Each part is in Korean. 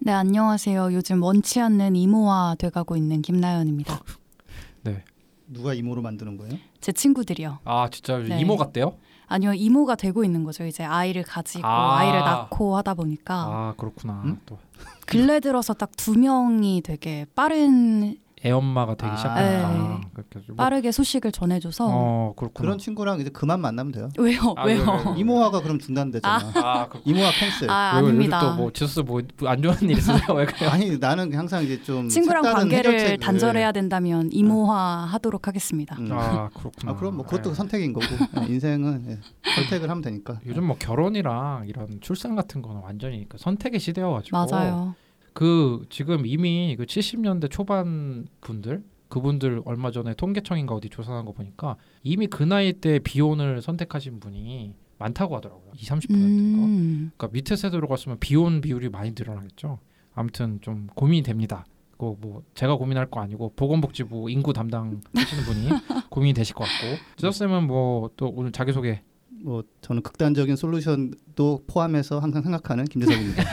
네, 안녕하세요. 요즘 원치 않는 이모화 돼가고 있는 김나연입니다. 네. 누가 이모로 만드는 거예요? 제 친구들이요. 아, 진짜 네. 이모 같대요? 아니요, 이모가 되고 있는 거죠. 이제 아이를 가지고 아이를 낳고 하다 보니까. 아, 그렇구나. 또 근래 들어서 딱 두 명이 되게 빠른 애엄마가 되기 시작한다. 아, 뭐. 빠르게 소식을 전해줘서. 그렇구나. 그런 친구랑 이제 그만 만나면 돼요. 왜요? 아, 왜요? 왜? 이모화가 그럼 중단되잖아. 이모화 펜스. 아닙니다. 또 뭐 지수스 뭐 안 좋은 일 있어요? 아니 나는 항상 이제 좀 친구랑 관계를 해결책을... 단절해야 된다면 이모화 하도록 하겠습니다. 아 그렇구나. 아, 그럼 뭐 그것도 네. 선택인 거고 인생은 예, 선택을 하면 되니까. 요즘 뭐 결혼이랑 이런 출산 같은 거는 완전히 선택의 시대여가지고. 맞아요. 그 지금 이미 그 70년대 초반 그분들 얼마 전에 통계청인가 어디 조사한 거 보니까 이미 그 나이 때 비혼을 선택하신 분이 많다고 하더라고요. 20-30%인가. 그러니까 밑에 세대로 갔으면 비혼 비율이 많이 늘어나겠죠. 아무튼 좀 고민이 됩니다. 그거 뭐 제가 고민할 거 아니고 보건복지부 인구 담당 하시는 분이 고민이 되실 것 같고. 지저쌤은 뭐 또 오늘 자기소개. 뭐 저는 극단적인 솔루션도 포함해서 항상 생각하는 김재석입니다.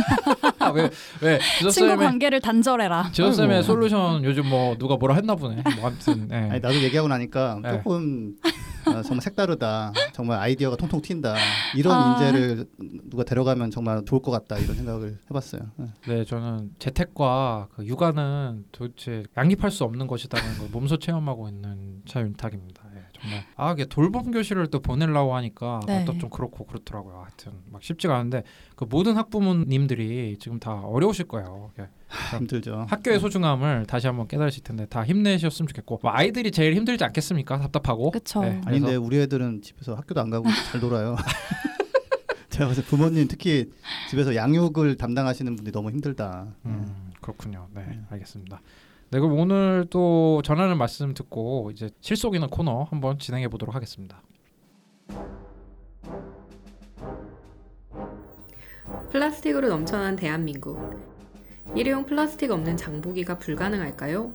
왜? 친구 관계를 단절해라. 지저쌤의 솔루션 요즘 뭐 누가 뭐라 했나 보네. 뭐 아무튼. 예. 아니, 나도 얘기하고 나니까 조금 정말 색다르다. 정말 아이디어가 통통 튄다. 이런 인재를 누가 데려가면 정말 좋을 것 같다. 이런 생각을 해봤어요. 예. 네, 저는 재택과 그 육아는 도대체 양립할 수 없는 것이다라는 걸 몸소 체험하고 있는 차윤탁입니다. 예, 정말. 아, 이게 돌봄 교실을 또 보내려고 하니까 네. 또 좀 그렇더라고요. 하여튼 막 쉽지가 않은데 그 모든 학부모님들이 지금 다 어려우실 거예요. 힘들죠. 학교의 소중함을 다시 한번 깨달으실 텐데 다 힘내셨으면 좋겠고 뭐 아이들이 제일 힘들지 않겠습니까? 답답하고. 그렇죠. 네, 아니 근데 우리 애들은 집에서 학교도 안 가고 잘 놀아요. 제가 봐서 부모님 특히 집에서 양육을 담당하시는 분들이 너무 힘들다. 그렇군요. 네, 알겠습니다. 네, 그럼 오늘 또 전하는 말씀 듣고 이제 실속이나 코너 한번 진행해 보도록 하겠습니다. 플라스틱으로 넘쳐난 대한민국. 일회용 플라스틱 없는 장보기가 불가능할까요?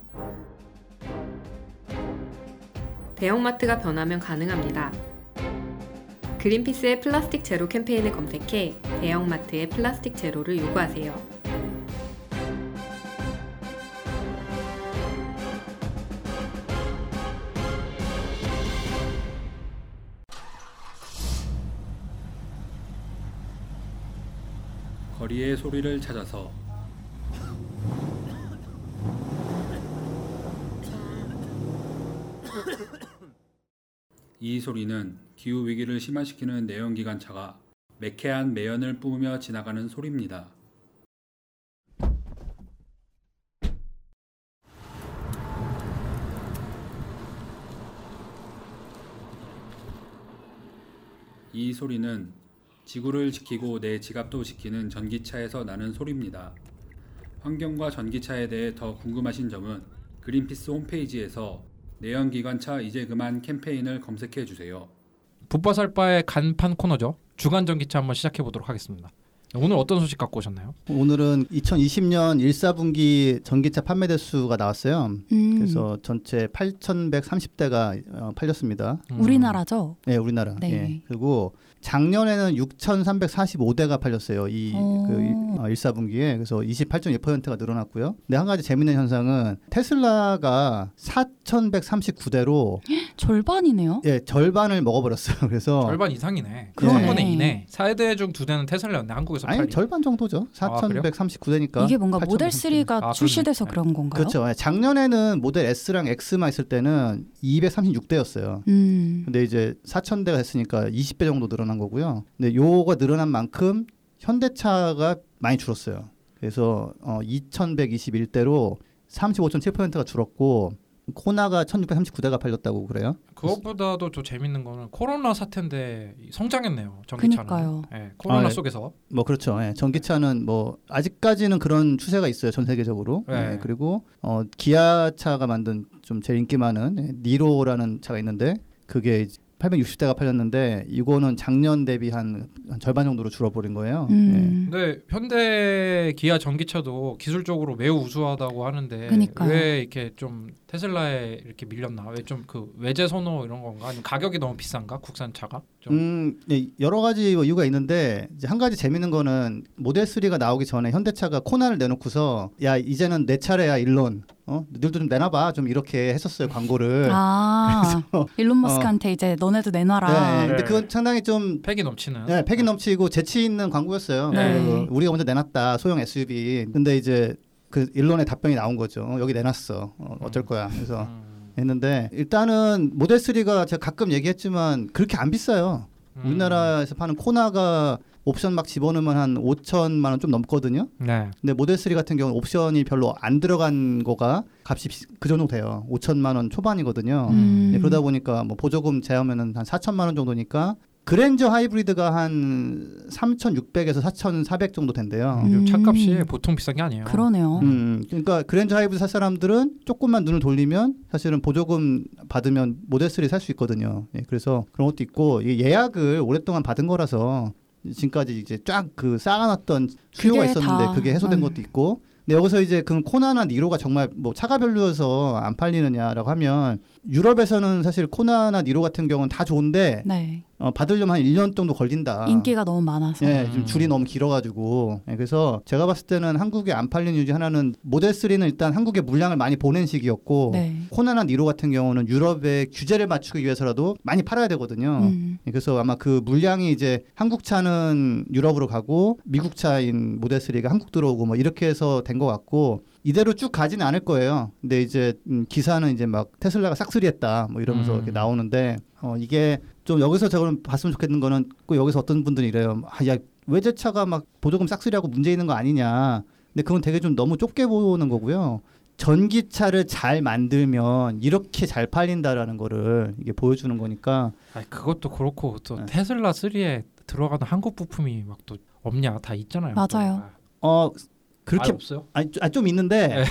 대형마트가 변하면 가능합니다. 그린피스의 플라스틱 제로 캠페인을 검색해 대형마트의 플라스틱 제로를 요구하세요. 거리의 소리를 찾아서 이 소리는 기후 위기를 심화시키는 내연기관차가 매캐한 매연을 뿜으며 지나가는 소리입니다. 이 소리는 지구를 지키고 내 지갑도 지키는 전기차에서 나는 소리입니다. 환경과 전기차에 대해 더 궁금하신 점은 그린피스 홈페이지에서 내연기관차 이제 그만 캠페인을 검색해주세요. 붓바살바의 간판 코너죠. 주간 전기차 한번 시작해보도록 하겠습니다. 오늘 어떤 소식 갖고 오셨나요? 오늘은 2020년 1·4분기 전기차 판매 대수가 나왔어요. 그래서 전체 8,130대가 팔렸습니다. 우리나라죠? 네, 우리나라. 네. 예. 그리고 작년에는 6,345대가 팔렸어요. 이 1·4분기에. 그래서 28.1%가 늘어났고요. 근데 한 가지 재밌는 현상은 테슬라가 4,139대로 절반이네요? 예, 절반을 먹어버렸어요. 그래서 절반 이상이네. 그러네. 3분의 2네. 4대 중 2대는 테슬라였는데 한국에서 팔리. 아니, 절반 정도죠. 4,139대니까. 이게 뭔가 모델 3가 출시돼서 그런 건가요? 그렇죠. 작년에는 모델 S랑 X만 있을 때는 236대였어요. 근데 이제 4,000대가 됐으니까 20배 정도 늘어난 거고요. 근데 요거 늘어난 만큼 현대차가 많이 줄었어요. 그래서 2,121대로 35.7%가 줄었고 코나가 1639대가 팔렸다고 그래요? 그것보다도 더 재밌는 거는 코로나 사태인데 성장했네요. 전기차는. 그러니까요. 예, 코로나 속에서. 뭐 그렇죠. 예, 전기차는 뭐 아직까지는 그런 추세가 있어요. 전 세계적으로. 예. 예, 그리고 기아차가 만든 좀 제일 인기 많은 니로라는 차가 있는데 그게 860대가 팔렸는데 이거는 작년 대비 한 절반 정도로 줄어버린 거예요. 네. 근데 현대 기아 전기차도 기술적으로 매우 우수하다고 하는데 그러니까요. 왜 이렇게 좀 테슬라에 이렇게 밀렸나? 왜 좀 그 외제 선호 이런 건가? 아니면 가격이 너무 비싼가? 국산차가? 좀 네, 여러 가지 이유가 있는데 이제 한 가지 재밌는 거는 모델 3가 나오기 전에 현대차가 코나를 내놓고서 야 이제는 내 차례야 일론. 너희들도 좀 내놔봐 좀 이렇게 했었어요 광고를. 아 그래서, 일론 머스크한테 이제 너네도 내놔라. 네, 근데 그건 상당히 좀 패기 넘치는. 네, 패기 넘치고 재치 있는 광고였어요. 네. 우리가 먼저 내놨다 소형 SUV. 근데 이제 그 일론의 답변이 나온 거죠. 여기 내놨어. 어쩔 거야. 그래서 했는데 일단은 모델 3가 제가 가끔 얘기했지만 그렇게 안 비싸요. 우리나라에서 파는 코나가 옵션 막 집어넣으면 한 5천만 원 좀 넘거든요. 네. 근데 모델 3 같은 경우는 옵션이 별로 안 들어간 거가 값이 그 정도 돼요. 5천만 원 초반이거든요. 네, 그러다 보니까 뭐 보조금 제하면은 한 4천만 원 정도니까 그랜저 하이브리드가 한 3,600에서 4,400 정도 된대요. 차값이 보통 비싼 게 아니에요. 그러네요. 그러니까 그랜저 하이브리드 살 사람들은 조금만 눈을 돌리면 사실은 보조금 받으면 모델 3 살 수 있거든요. 예, 그래서 그런 것도 있고 예약을 오랫동안 받은 거라서 지금까지 이제 쫙 그 쌓아놨던 수요가 있었는데 그게 해소된 것도 있고. 근데 여기서 이제 그 코나나 니로가 정말 뭐 차가 별로여서 안 팔리느냐라고 하면 유럽에서는 사실 코나나 니로 같은 경우는 다 좋은데 네. 받으려면 한 1년 정도 걸린다. 인기가 너무 많아서. 네, 지금 줄이 너무 길어가지고. 네, 그래서 제가 봤을 때는 한국에 안 팔린 이유 중 하나는 모델 3는 일단 한국에 물량을 많이 보낸 시기였고 네. 코나나 니로 같은 경우는 유럽의 규제를 맞추기 위해서라도 많이 팔아야 되거든요. 네, 그래서 아마 그 물량이 이제 한국 차는 유럽으로 가고 미국 차인 모델 3가 한국 들어오고 뭐 이렇게 해서 된 것 같고. 이대로 쭉 가지는 않을 거예요. 근데 이제 기사는 이제 막 테슬라가 싹쓸이했다 뭐 이러면서 이렇게 나오는데 이게 좀 여기서 저는 봤으면 좋겠는 거는 꼭 여기서 어떤 분들이 이래요. 아, 야 외제차가 막 보조금 싹쓸이하고 문제 있는 거 아니냐. 근데 그건 되게 좀 너무 좁게 보는 거고요. 전기차를 잘 만들면 이렇게 잘 팔린다라는 거를 이게 보여주는 거니까. 아 그것도 그렇고 또 네. 테슬라 3에 들어가는 한국 부품이 막 또 없냐 다 있잖아요. 맞아요. 또. 그렇게 없어요? 아니 좀 있는데 네.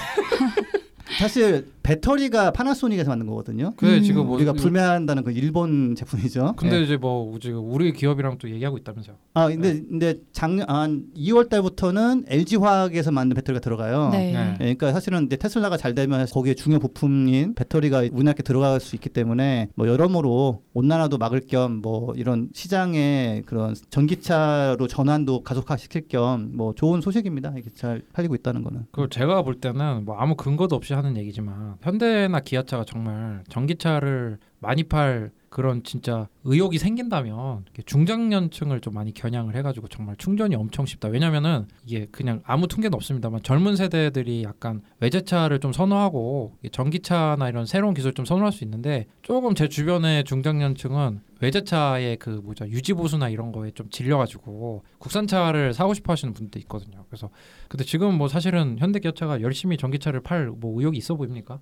사실 배터리가 파나소닉에서 만든 거거든요. 그래 지금 뭐 우리가 불매한다는 그 일본 제품이죠. 근데 네. 이제 뭐 지금 우리 기업이랑 또 얘기하고 있다면서요? 아 근데 작년 한 2월 달부터는 LG 화학에서 만든 배터리가 들어가요. 네. 네. 네. 그러니까 사실은 이제 테슬라가 잘 되면 거기에 중요 부품인 배터리가 우리나라에 들어갈 수 있기 때문에 뭐 여러모로 온난화도 막을 겸 뭐 이런 시장의 그런 전기차로 전환도 가속화시킬 겸 뭐 좋은 소식입니다. 이게 잘 팔리고 있다는 거는. 그 제가 볼 때는 뭐 아무 근거도 없이 하는 얘기지만. 현대나 기아차가 정말 전기차를 많이 팔 그런 진짜 의욕이 생긴다면 중장년층을 좀 많이 겨냥을 해가지고 정말 충전이 엄청 쉽다. 왜냐면은 이게 그냥 아무 통계는 없습니다만 젊은 세대들이 약간 외제차를 좀 선호하고 전기차나 이런 새로운 기술을 좀 선호할 수 있는데 조금 제 주변의 중장년층은 외제차의 그 유지보수나 이런 거에 좀 질려가지고 국산차를 사고 싶어 하시는 분도 있거든요. 그래서 근데 지금 뭐 사실은 현대기아차가 열심히 전기차를 팔 뭐 의욕이 있어 보입니까?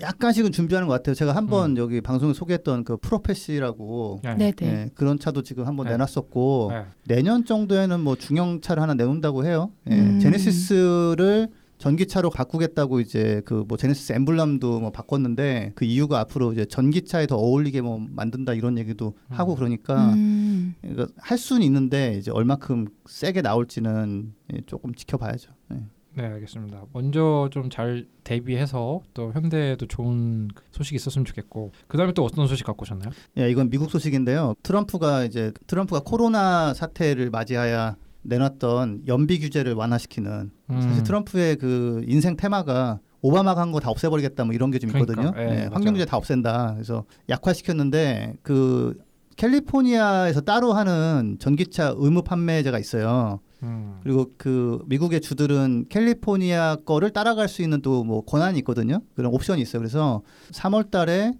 약간씩은 준비하는 것 같아요. 제가 한번 여기 방송에 소개했던 그 프로페시라고 네. 예, 그런 차도 지금 한번 네. 내놨었고 네. 내년 정도에는 뭐 중형차를 하나 내놓는다고 해요. 예, 제네시스를 전기차로 바꾸겠다고 이제 그 뭐 제네시스 엠블럼도 뭐 바꿨는데 그 이유가 앞으로 이제 전기차에 더 어울리게 뭐 만든다 이런 얘기도 하고 그러니까 할 수는 있는데 이제 얼마큼 세게 나올지는 조금 지켜봐야죠. 예. 네 알겠습니다. 먼저 좀 잘 대비해서 또 현대에도 좋은 소식이 있었으면 좋겠고 그 다음에 또 어떤 소식 갖고 오셨나요? 예, 이건 미국 소식인데요. 트럼프가 코로나 사태를 맞이하여 내놨던 연비 규제를 완화시키는 사실 트럼프의 그 인생 테마가 오바마가 한 거 다 없애버리겠다 뭐 이런 게 좀 있거든요. 그러니까, 예, 환경 규제 다 없앤다. 그래서 약화시켰는데 그 캘리포니아에서 따로 하는 전기차 의무 판매제가 있어요. 그리고 그 미국의 주들은 캘리포니아 거를 따라갈 수 있는 또 뭐 권한이 있거든요. 그런 옵션이 있어요. 그래서 3월 달에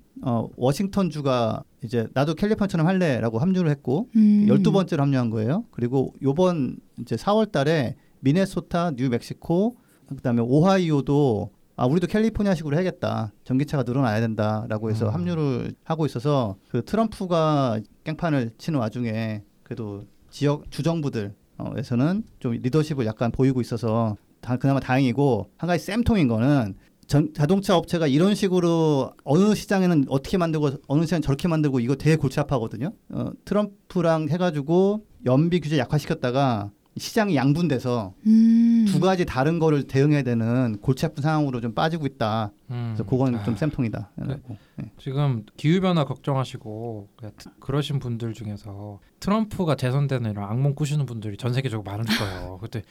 워싱턴 주가 이제 나도 캘리포니아처럼 할래라고 합류를 했고 12번째로 합류한 거예요. 그리고 요번 이제 4월 달에 미네소타, 뉴멕시코 그다음에 오하이오도 아 우리도 캘리포니아식으로 해야겠다. 전기차가 늘어나야 된다라고 해서 합류를 하고 있어서 그 트럼프가 깽판을 치는 와중에 그래도 지역 주정부들에서는 좀 리더십을 약간 보이고 있어서 그나마 다행이고 한 가지 쌤통인 거는 자동차 업체가 이런 식으로 어느 시장에는 어떻게 만들고 어느 시장에는 저렇게 만들고 이거 되게 골치 아파하거든요. 트럼프랑 해가지고 연비 규제 약화시켰다가 시장이 양분돼서 두 가지 다른 거를 대응해야 되는 골치 아픈 상황으로 좀 빠지고 있다. 그래서 그건 좀 쌤통이다. 네. 네. 지금 기후변화 걱정하시고 그러신 분들 중에서 트럼프가 재선되는 이런 악몽 꾸시는 분들이 전 세계적으로 많을 거예요. 그때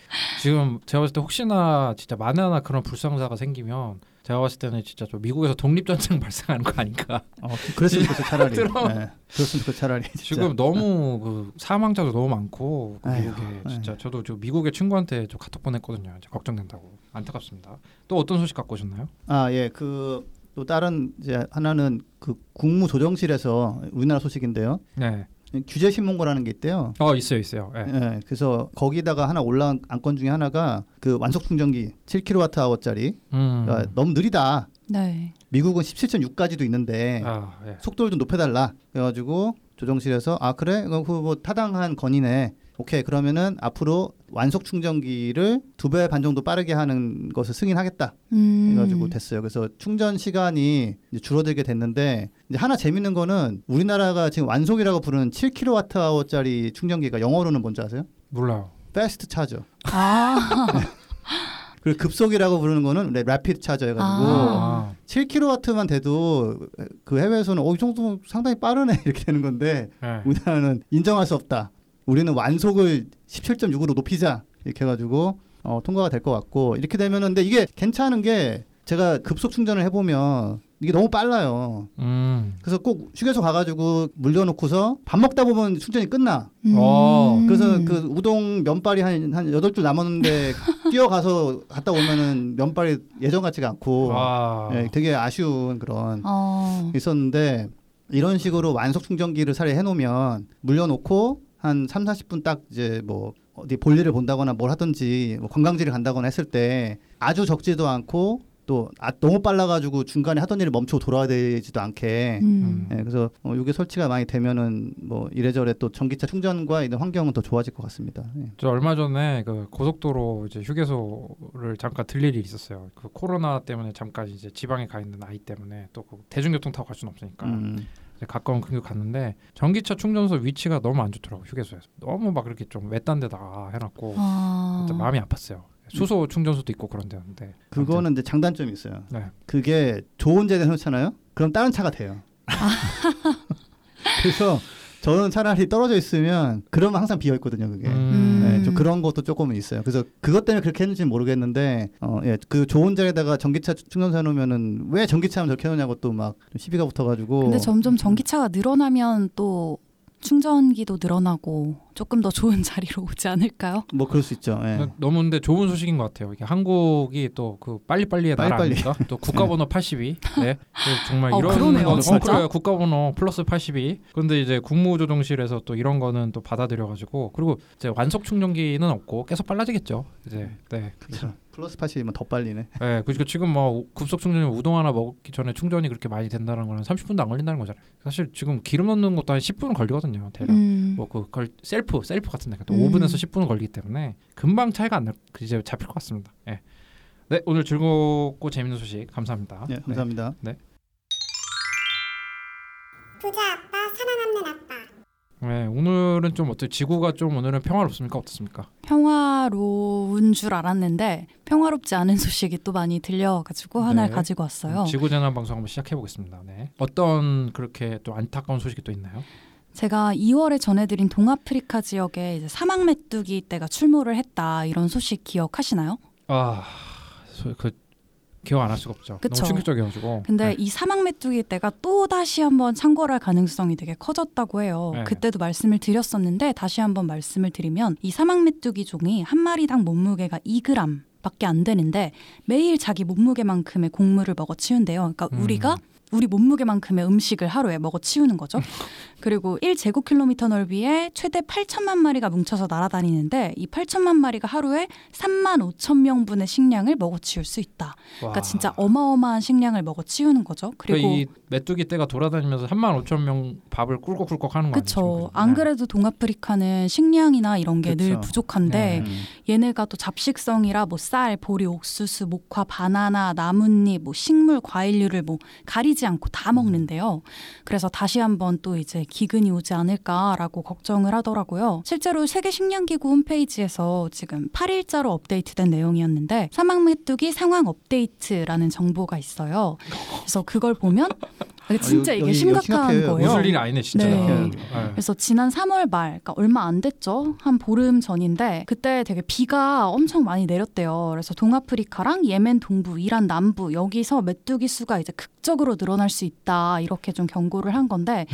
지금 제가 봤을 때 혹시나 진짜 만에 하나 그런 불상사가 생기면 제가 봤을 때는 진짜 좀 미국에서 독립전쟁 발생하는 거 아닌가. 그랬으면 좋겠어 차라리. 네. 그랬으면 좋겠어 차라리. 진짜. 지금 너무 그 사망자도 너무 많고 그 미국에 진짜 저도 저 미국의 친구한테 저 카톡 보냈거든요. 이제 걱정된다고. 안타깝습니다. 또 어떤 소식 갖고 오셨나요? 아 예, 그 또 다른 이제 하나는 그 국무조정실에서 우리나라 소식인데요. 네. 규제 신문고라는 게 있대요. 있어요, 있어요. 예. 예, 그래서 거기다가 하나 올라온 안건 중에 하나가 그 완속 충전기 7kWh짜리 그러니까 너무 느리다. 네. 미국은 17.6까지도 있는데 예. 속도를 좀 높여달라. 그래가지고 조정실에서 아 그래, 그 뭐 타당한 건이네. 오케이 그러면은 앞으로 완속 충전기를 2배 반 정도 빠르게 하는 것을 승인하겠다 해가지고 됐어요. 그래서 충전 시간이 이제 줄어들게 됐는데 이제 하나 재밌는 거는 우리나라가 지금 완속이라고 부르는 7kWh짜리 충전기가 영어로는 뭔지 아세요? 몰라요. Fast Charger. 아. 그리고 급속이라고 부르는 거는 래피드 차저 해가지고 7kW만 돼도 그 해외에서는 이 정도 상당히 빠르네 이렇게 되는 건데 네. 우리나라는 인정할 수 없다. 우리는 완속을 17.6으로 높이자 이렇게 해가지고 통과가 될 것 같고 이렇게 되면 근데 이게 괜찮은 게 제가 급속 충전을 해보면 이게 너무 빨라요. 그래서 꼭 휴게소 가가지고 물려놓고서 밥 먹다 보면 충전이 끝나. 그래서 그 우동 면발이 한 8줄 남았는데 뛰어가서 갔다 오면은 면발이 예전 같지가 않고 예, 되게 아쉬운 그런 있었는데 이런 식으로 완속 충전기를 사례 해놓으면 물려놓고 한 3, 40분 딱 이제 뭐 어디 볼일을 본다거나 뭘 하든지 뭐 관광지를 간다거나 했을 때 아주 적지도 않고 또 너무 빨라가지고 중간에 하던 일을 멈추고 돌아야 되지도 않게 네, 그래서 이게 설치가 많이 되면은 뭐 이래저래 또 전기차 충전과 이런 환경은 더 좋아질 것 같습니다. 네. 저 얼마 전에 그 고속도로 이제 휴게소를 잠깐 들릴 일이 있었어요. 그 코로나 때문에 잠깐 이제 지방에 가 있는 아이 때문에 또 그 대중교통 타고 갈 수는 없으니까. 가까운 근교 갔는데 전기차 충전소 위치가 너무 안 좋더라고. 휴게소에서 너무 막 그렇게 좀 외딴 데다가 해놨고 일단 마음이 아팠어요. 수소 충전소도 있고 그런 데였는데 그거는 이제 장단점이 있어요. 네. 그게 좋은 데다 해놓잖아요. 그럼 다른 차가 돼요. 그래서 저는 차라리 떨어져 있으면 그러면 항상 비어있거든요. 그게 네, 좀 그런 것도 조금은 있어요. 그래서 그것 때문에 그렇게 했는지는 모르겠는데 예, 그 좋은 자리에다가 전기차 충전소 해놓으면은 왜 전기차면 저렇게 해놓냐고 또 막 시비가 붙어가지고 근데 점점 전기차가 늘어나면 또 충전기도 늘어나고 조금 더 좋은 자리로 오지 않을까요? 뭐 그럴 수 있죠. 예. 너무 근데 좋은 소식인 것 같아요. 이게 한국이 또 그 빨리빨리의 나라 아닙니까? 또 국가번호 82. 네. 정말 이런 그러네요, 그래요. 국가번호 플러스 82. 그런데 이제 국무조정실에서 또 이런 거는 또 받아들여가지고 그리고 이제 완속 충전기는 없고 계속 빨라지겠죠. 이제 네. 그렇죠. 플러스 80이면 더 빨리네. 네, 그러니까 지금 뭐 급속 충전이 우동 하나 먹기 전에 충전이 그렇게 많이 된다는 거는 30분도 안 걸린다는 거잖아요. 사실 지금 기름 넣는 것도 한 10분은 걸리거든요. 대략 뭐 그 셀프 같은 데가 또 5분에서 10분은 걸리기 때문에 금방 차이가 안 날 이제 잡힐 것 같습니다. 네. 네, 오늘 즐겁고 재밌는 소식 감사합니다. 네, 감사합니다. 네. 네. 부자 아빠 사랑하는 아빠. 네, 오늘은 좀 어때요? 지구가 좀 오늘은 평화롭습니까? 어떻습니까? 평화로운 줄 알았는데 평화롭지 않은 소식이 또 많이 들려가지고 하나를 가지고 왔어요. 지구재난 방송 한번 시작해보겠습니다. 네. 어떤 그렇게 또 안타까운 소식이 또 있나요? 제가 2월에 전해드린 동아프리카 지역에 이제 사막 메뚜기 떼가 출몰을 했다 이런 소식 기억하시나요? 기억 안 할 수가 없죠. 그쵸? 너무 충격적이어가지고. 근데 이 사막 메뚜기 떼가 또 다시 한번 창궐할 가능성이 되게 커졌다고 해요. 네. 그때도 말씀을 드렸었는데 다시 한번 말씀을 드리면 이 사막 메뚜기 종이 한 마리당 몸무게가 2g 밖에 안 되는데 매일 자기 몸무게만큼의 곡물을 먹어 치운대요. 그러니까 우리가 우리 몸무게만큼의 음식을 하루에 먹어 치우는 거죠. 그리고 1제곱킬로미터 넓이에 최대 8천만 마리가 뭉쳐서 날아다니는데 이 8천만 마리가 하루에 3만 5천 명분의 식량을 먹어 치울 수 있다. 와. 그러니까 진짜 어마어마한 식량을 먹어 치우는 거죠. 그리고 이 메뚜기 떼가 돌아다니면서 3만 5천 명 밥을 꿀꺽꿀꺽 하는 거죠. 그렇죠. 안 그래도 동아프리카는 식량이나 이런 게 늘 부족한데 얘네가 또 잡식성이라 뭐 쌀, 보리, 옥수수, 목화, 바나나, 나뭇잎, 뭐 식물, 과일류를 뭐 가리지 않고 다 먹는데요. 그래서 다시 한번 또 이제 기근이 오지 않을까라고 걱정을 하더라고요. 실제로 세계식량기구 홈페이지에서 지금 8일자로 업데이트된 내용이었는데 사막메뚜기 상황 업데이트라는 정보가 있어요. 그래서 그걸 보면 진짜 아, 이게 심각한 거예요. 웃을 일이 아니네 진짜. 네. 그래서 지난 3월 말, 그러니까 얼마 안 됐죠. 한 보름 전인데 그때 되게 비가 엄청 많이 내렸대요. 그래서 동아프리카랑 예멘 동부, 이란 남부 여기서 메뚜기 수가 이제 극적으로 늘어날 수 있다 이렇게 좀 경고를 한 건데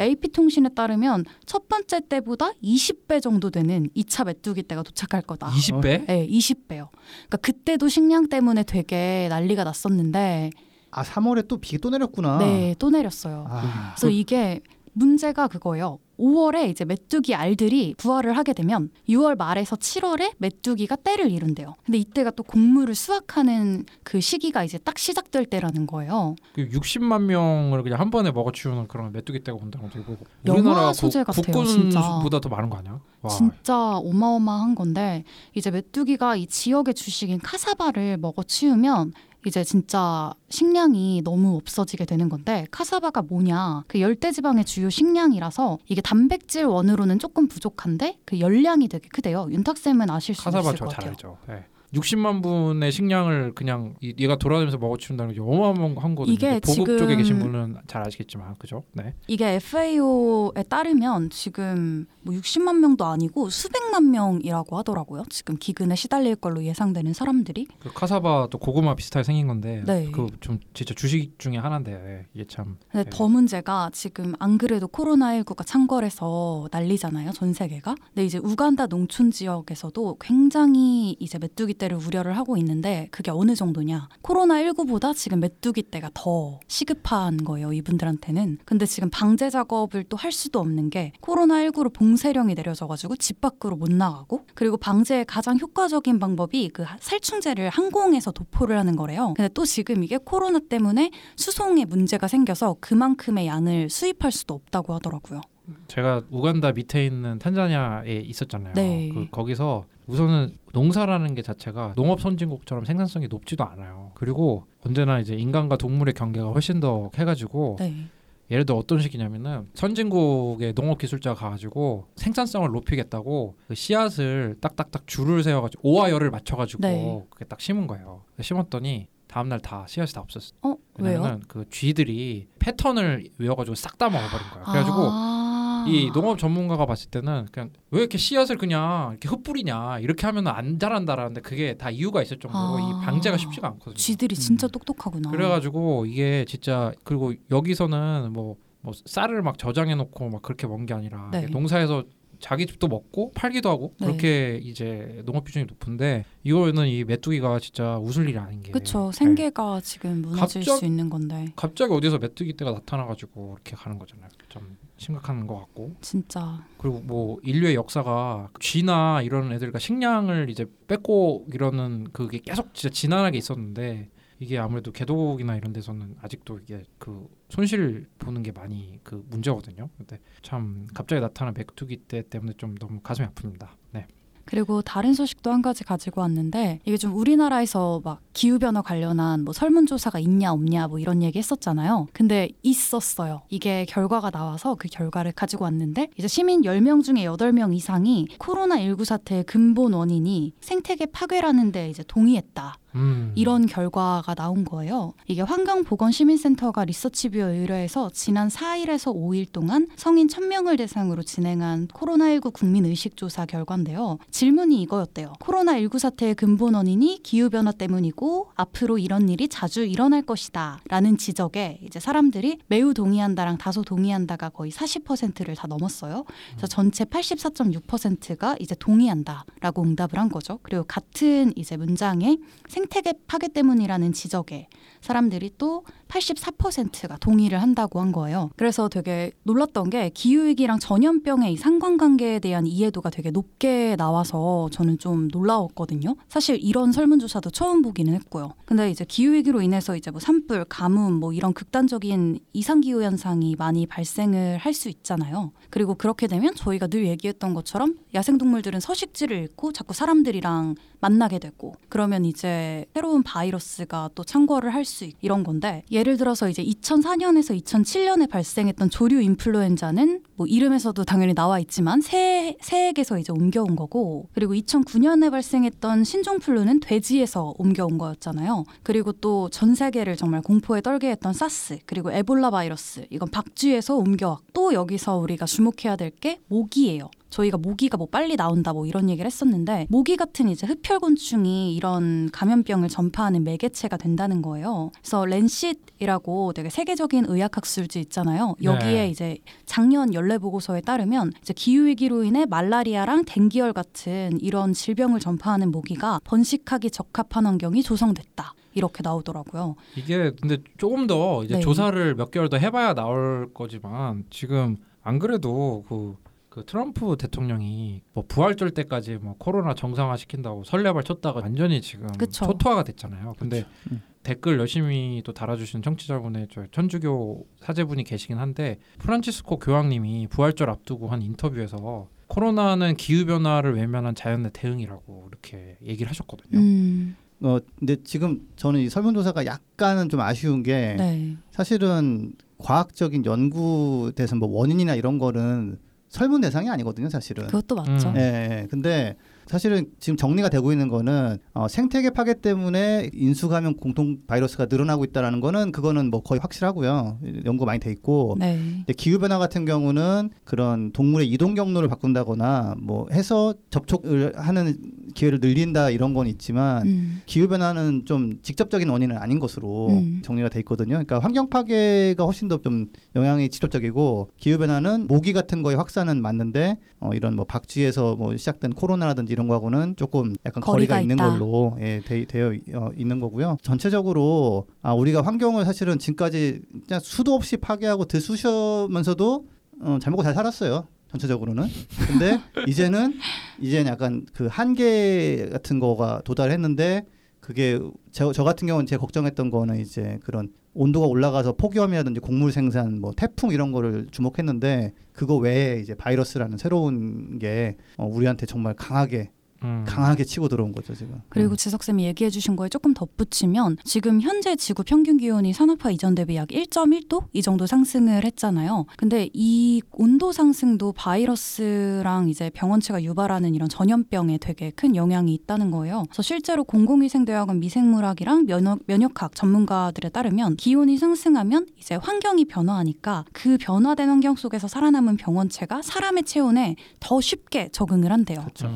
AP통신에 따르면 첫 번째 때보다 20배 정도 되는 2차 메뚜기 때가 도착할 거다. 20배? 네, 20배요. 그러니까 그때도 식량 때문에 되게 난리가 났었는데 아, 3월에 또 비가 또 내렸구나. 네, 또 내렸어요. 아. 그래서 이게 문제가 그거예요. 5월에 이제 메뚜기 알들이 부화를 하게 되면 6월 말에서 7월에 메뚜기가 떼를 이룬대요. 근데 이때가 또 곡물을 수확하는 그 시기가 이제 딱 시작될 때라는 거예요. 60만 명을 그냥 한 번에 먹어치우는 그런 메뚜기 떼가 온다는 것도 있고 우리나라 소재 같아요. 국군보다 더 많은 거 아니야? 와. 진짜 어마어마한 건데 이제 메뚜기가 이 지역의 주식인 카사바를 먹어치우면 이제 진짜 식량이 너무 없어지게 되는 건데 카사바가 뭐냐, 그 열대지방의 주요 식량이라서 이게 단백질 원으로는 조금 부족한데 그 열량이 되게 크대요. 윤탁쌤은 아실 수 있을 것 같아요. 카사바 저 잘 알죠. 네. 60만 분의 식량을 그냥 얘가 돌아다니면서 먹어치운다는 게 어마어마한 거거든요. 이게 보급 지금 쪽에 계신 분은 잘 아시겠지만 그죠? 네. 이게 FAO에 따르면 지금 뭐 60만 명도 아니고 수백만 명이라고 하더라고요. 지금 기근에 시달릴 걸로 예상되는 사람들이. 그 카사바도 고구마 비슷하게 생긴 건데 네. 그 좀 진짜 주식 중에 하나인데 이게 참. 근데 네. 더 문제가 지금 안 그래도 코로나19가 창궐해서 난리잖아요. 전 세계가. 근데 이제 우간다 농촌 지역에서도 굉장히 이제 메뚜기 떼를 우려를 하고 있는데 그게 어느 정도냐, 코로나19보다 지금 메뚜기 떼가 더 시급한 거예요 이분들한테는. 근데 지금 방제 작업을 또 할 수도 없는 게 코로나19로 봉쇄령이 내려져가지고 집 밖으로 못 나가고, 그리고 방제의 가장 효과적인 방법이 그 살충제를 항공에서 도포를 하는 거래요. 근데 또 지금 이게 코로나 때문에 수송에 문제가 생겨서 그만큼의 양을 수입할 수도 없다고 하더라고요. 제가 우간다 밑에 있는 탄자니아에 있었잖아요. 네. 거기서 우선은 농사라는 게 자체가 농업 선진국처럼 생산성이 높지도 않아요. 그리고 언제나 이제 인간과 동물의 경계가 훨씬 더 해가지고 네. 예를 들어 어떤 식이냐면은 선진국의 농업 기술자가 가가지고 생산성을 높이겠다고 그 씨앗을 딱딱딱 줄을 세워가지고 오와 열을 맞춰가지고 네. 그게 딱 심은 거예요. 심었더니 다음날 다 씨앗이 다 없었어. 왜냐면 그 쥐들이 패턴을 외워가지고 싹 다 먹어버린 거야. 그래가지고 이 농업 전문가가 봤을 때는 그냥 왜 이렇게 씨앗을 그냥 이렇게 흩뿌리냐, 이렇게 하면 안 자란다라는데 그게 다 이유가 있을 정도로 이 방제가 쉽지가 않거든요. 쥐들이 진짜 똑똑하구나. 그래가지고 이게 진짜, 그리고 여기서는 뭐 쌀을 막 저장해놓고 막 그렇게 먹는 게 아니라 네. 농사에서 자기 집도 먹고 팔기도 하고 그렇게 네. 이제 농업 비중이 높은데 이거는 이 메뚜기가 진짜 웃을 일이 아닌 게 그렇죠. 생계가 네. 지금 무너질 수 있는 건데 갑자기 어디서 메뚜기 떼가 나타나가지고 이렇게 가는 거잖아요. 좀 심각한 것 같고 진짜. 그리고 뭐 인류의 역사가 쥐나 이런 애들과 식량을 이제 뺏고 이러는 그게 계속 진짜 지난하게 있었는데 이게 아무래도 개독이나 이런 데서는 아직도 이게 그 손실 보는 게 많이 그 문제거든요. 근데 참 갑자기 나타난 메뚜기 떼 때문에 좀 너무 가슴이 아픕니다. 네. 그리고 다른 소식도 한 가지 가지고 왔는데 이게 좀 우리나라에서 막 기후변화 관련한 뭐 설문조사가 있냐 없냐 뭐 이런 얘기 했었잖아요. 근데 있었어요. 이게 결과가 나와서 그 결과를 가지고 왔는데 이제 시민 10명 중에 8명 이상이 코로나19 사태의 근본 원인이 생태계 파괴라는 데 이제 동의했다. 이런 결과가 나온 거예요. 이게 환경보건시민센터가 리서치뷰에 의뢰해서 지난 4일에서 5일 동안 성인 1000명을 대상으로 진행한 코로나19 국민의식조사 결과인데요. 질문이 이거였대요. 코로나19 사태의 근본 원인이 기후변화 때문이고 앞으로 이런 일이 자주 일어날 것이다 라는 지적에 이제 사람들이 매우 동의한다랑 다소 동의한다가 거의 40%를 다 넘었어요. 그래서 전체 84.6%가 이제 동의한다 라고 응답을 한 거죠. 그리고 같은 이제 문장에 생 생태계 파괴 때문이라는 지적에 사람들이 또 84%가 동의를 한다고 한 거예요. 그래서 되게 놀랐던 게 기후위기랑 전염병의 이 상관관계에 대한 이해도가 되게 높게 나와서 저는 좀 놀라웠거든요. 사실 이런 설문조사도 처음 보기는 했고요. 근데 이제 기후위기로 인해서 이제 뭐 산불, 가뭄 뭐 이런 극단적인 이상기후 현상이 많이 발생을 할 수 있잖아요. 그리고 그렇게 되면 저희가 늘 얘기했던 것처럼 야생동물들은 서식지를 잃고 자꾸 사람들이랑 만나게 되고 그러면 이제 새로운 바이러스가 또 창궐을 할 수 있고 이런 건데 예를 들어서 이제 2004년에서 2007년에 발생했던 조류 인플루엔자는 뭐 이름에서도 당연히 나와 있지만 새에게서 이제 옮겨온 거고 그리고 2009년에 발생했던 신종플루는 돼지에서 옮겨온 거였잖아요. 그리고 또 전 세계를 정말 공포에 떨게 했던 사스 그리고 에볼라 바이러스 이건 박쥐에서 옮겨왔고 또 여기서 우리가 주목해야 될 게 모기예요. 저희가 모기가 뭐 빨리 나온다 뭐 이런 얘기를 했었는데 모기 같은 이제 흡혈곤충이 이런 감염병을 전파하는 매개체가 된다는 거예요. 그래서 랜싯이라고 되게 세계적인 의학학술지 있잖아요. 여기에 네. 이제 작년 연례보고서에 따르면 이제 기후위기로 인해 말라리아랑 댕기열 같은 이런 질병을 전파하는 모기가 번식하기 적합한 환경이 조성됐다. 이렇게 나오더라고요. 이게 근데 조금 더 이제 네. 조사를 몇 개월 더 해봐야 나올 거지만 지금 안 그래도 그 트럼프 대통령이 뭐 부활절 때까지 뭐 코로나 정상화 시킨다고 설레발 쳤다가 완전히 지금 그쵸. 초토화가 됐잖아요. 근데 댓글 열심히 또 달아주신 청취자분의 저 천주교 사제분이 계시긴 한데 프란치스코 교황님이 부활절 앞두고 한 인터뷰에서 코로나는 기후변화를 외면한 자연의 대응이라고 이렇게 얘기를 하셨거든요. 근데 지금 저는 이 설문조사가 약간은 좀 아쉬운 게 네. 사실은 과학적인 연구에서 뭐 원인이나 이런 거는 설문 대상이 아니거든요, 사실은. 그것도 맞죠. 예, 근데 사실은 지금 정리가 되고 있는 거는 생태계 파괴 때문에 인수 감염 공통 바이러스가 늘어나고 있다라는 거는 그거는 뭐 거의 확실하고요. 연구 많이 돼 있고. 네. 근데 기후 변화 같은 경우는 그런 동물의 이동 경로를 바꾼다거나 뭐 해서 접촉을 하는 기회를 늘린다 이런 건 있지만 기후 변화는 좀 직접적인 원인은 아닌 것으로 정리가 돼 있거든요. 그러니까 환경 파괴가 훨씬 더 좀 영향이 직접적이고 기후 변화는 모기 같은 거의 확산은 맞는데 이런 뭐 박쥐에서 뭐 시작된 코로나라든지 이런 거하고는 조금 약간 거리가 있는 걸로 예, 되어 있는 거고요. 전체적으로 우리가 환경을 사실은 지금까지 그냥 수도 없이 파괴하고 들쑤시면서도 잘 먹고 잘 살았어요. 전체적으로는. 근데 이제는 약간 그 한계 같은 거가 도달했는데 그게 저 같은 경우는 제가 걱정했던 거는 이제 그런 온도가 올라가서 폭염이라든지 곡물 생산, 뭐 태풍 이런 거를 주목했는데 그거 외에 이제 바이러스라는 새로운 게 우리한테 정말 강하게 치고 들어온 거죠 지금. 그리고 지석쌤이 얘기해 주신 거에 조금 덧붙이면 지금 현재 지구 평균 기온이 산업화 이전 대비 약 1.1도 이 정도 상승을 했잖아요. 근데 이 온도 상승도 바이러스랑 이제 병원체가 유발하는 이런 전염병에 되게 큰 영향이 있다는 거예요. 그래서 실제로 공공위생대학원 미생물학이랑 면역학 전문가들에 따르면 기온이 상승하면 이제 환경이 변화하니까 그 변화된 환경 속에서 살아남은 병원체가 사람의 체온에 더 쉽게 적응을 한대요. 그렇죠.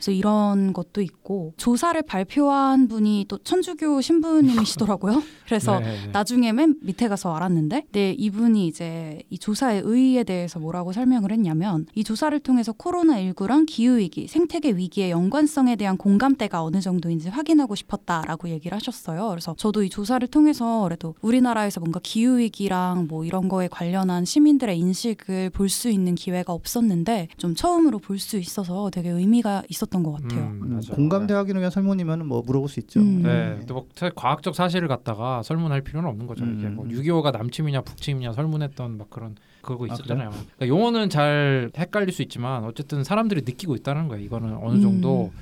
그래서 이런 것도 있고 조사를 발표한 분이 또 천주교 신부님이시더라고요. 그래서 나중에 맨 밑에 가서 알았는데 네, 이분이 이제 이 조사의 의의에 대해서 뭐라고 설명을 했냐면 이 조사를 통해서 코로나19랑 기후위기, 생태계 위기의 연관성에 대한 공감대가 어느 정도인지 확인하고 싶었다라고 얘기를 하셨어요. 그래서 저도 이 조사를 통해서 그래도 우리나라에서 뭔가 기후위기랑 뭐 이런 거에 관련한 시민들의 인식을 볼 수 있는 기회가 없었는데 좀 처음으로 볼 수 있어서 되게 의미가 있었던 것 같아요. 공감대하기는 위한 설문이면 뭐 물어볼 수 있죠. 네, 또 뭐 과학적 사실을 갖다가 설문할 필요는 없는 거죠. 이게 뭐 6.25가 남침이냐 북침이냐 설문했던 막 그런 그거 있었잖아요. 그러니까 용어는 잘 헷갈릴 수 있지만 어쨌든 사람들이 느끼고 있다는 거예요. 이거는 어느 정도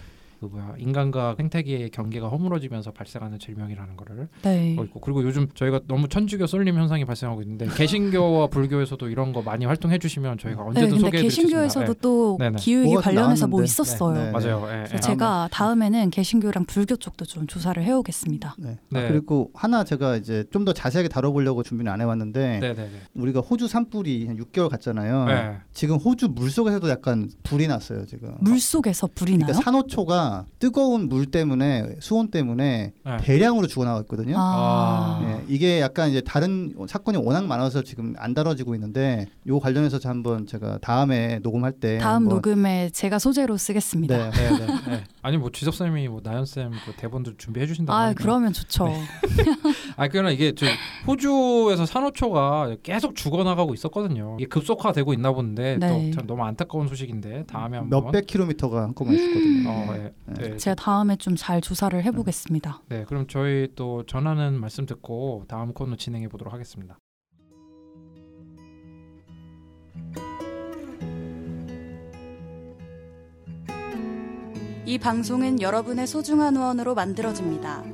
인간과 생태계의 경계가 허물어지면서 발생하는 질병이라는 거를 있고 그리고 요즘 저희가 너무 천주교 쏠림 현상이 발생하고 있는데 개신교와 불교에서도 이런 거 많이 활동해 주시면 저희가 언제든 소개해 드릴 수 있습니다. 개신교에서도 또 기후위기 관련해서 뭐 있었어요. 맞아요. 제가 다음에는 개신교랑 불교 쪽도 좀 조사를 해오겠습니다. 그리고 하나 제가 이제 좀 더 자세하게 다뤄보려고 준비는 안 해왔는데 우리가 호주 산불이 한 6개월 갔잖아요. 지금 호주 물속에서도 약간 불이 났어요. 지금 물속에서 불이 나요? 산호초가 생태가 뜨거운 물 때문에 수온 때문에 네. 대량으로 죽어나가고 있거든요. 아. 네, 이게 약간 이제 다른 사건이 워낙 많아서 지금 안 다뤄지고 있는데 요 관련해서 한번 제가 다음에 녹음할 때 다음 한번 녹음에 제가 소재로 쓰겠습니다. 네, 네, 네, 네. 아니 뭐 지섭 쌤이 뭐 나연 쌤 뭐 대본도 준비해 주신다고. 아 하니까. 그러면 좋죠. 네. 아 그러나 이게 저 호주에서 산호초가 계속 죽어나가고 있었거든요. 이게 급속화되고 있나 본데 네. 또 참 너무 안타까운 소식인데 다음에 한번 몇백 킬로미터가 한꺼번에 죽거든요. 네. 네. 제가 다음에 좀 잘 조사를 해보겠습니다. 네, 그럼 저희 또 전하는 말씀 듣고 다음 코너 진행해 보도록 하겠습니다. 이 방송은 여러분의 소중한 후원으로 만들어집니다.